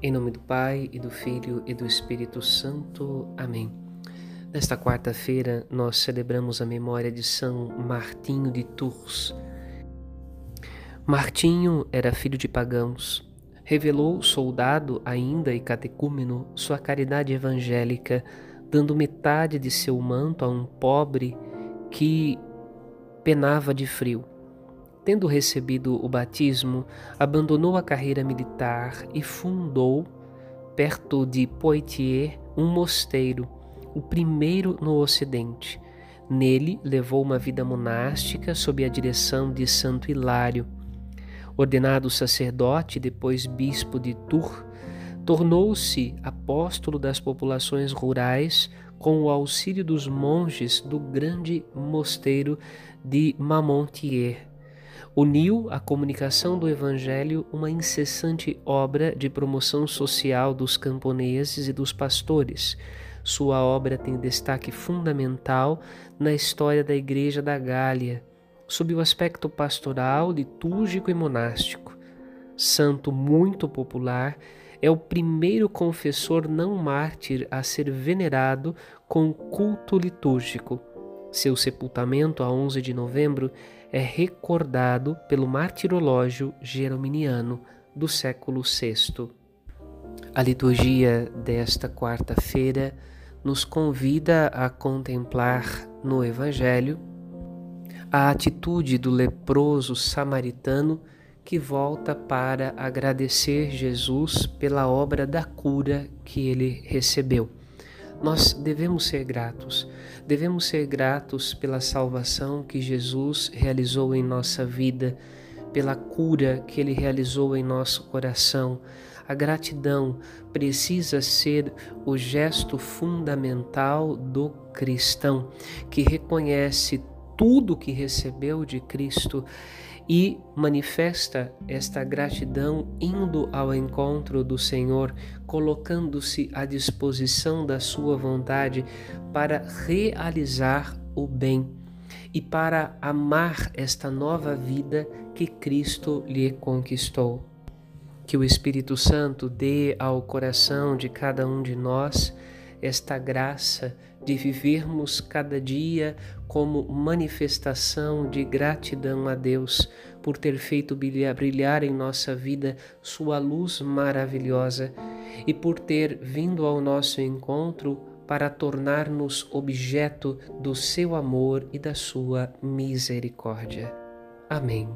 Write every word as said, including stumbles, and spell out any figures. Em nome do Pai, e do Filho, e do Espírito Santo. Amém. Nesta quarta-feira, nós celebramos a memória de São Martinho de Tours. Martinho era filho de pagãos. Revelou, soldado ainda e catecúmeno, sua caridade evangélica, dando metade de seu manto a um pobre que penava de frio. Tendo recebido o batismo, abandonou a carreira militar e fundou, perto de Poitiers, um mosteiro, o primeiro no Ocidente. Nele, levou uma vida monástica sob a direção de Santo Hilário. Ordenado sacerdote e depois bispo de Tours, tornou-se apóstolo das populações rurais com o auxílio dos monges do grande mosteiro de Mamontier. Uniu à comunicação do Evangelho uma incessante obra de promoção social dos camponeses e dos pastores. Sua obra tem destaque fundamental na história da Igreja da Gália, sob o aspecto pastoral, litúrgico e monástico. Santo muito popular, é o primeiro confessor não mártir a ser venerado com culto litúrgico. Seu sepultamento, a onze de novembro, é recordado pelo martirológio gerominiano do século sexto. A liturgia desta quarta-feira nos convida a contemplar no Evangelho a atitude do leproso samaritano que volta para agradecer Jesus pela obra da cura que ele recebeu. Nós devemos ser gratos, devemos ser gratos pela salvação que Jesus realizou em nossa vida, pela cura que Ele realizou em nosso coração. A gratidão precisa ser o gesto fundamental do cristão, que reconhece tudo que recebeu de Cristo e manifesta esta gratidão indo ao encontro do Senhor, colocando-se à disposição da sua vontade para realizar o bem e para amar esta nova vida que Cristo lhe conquistou. Que o Espírito Santo dê ao coração de cada um de nós esta graça de vivermos cada dia como manifestação de gratidão a Deus por ter feito brilhar em nossa vida sua luz maravilhosa e por ter vindo ao nosso encontro para tornar-nos objeto do seu amor e da sua misericórdia. Amém.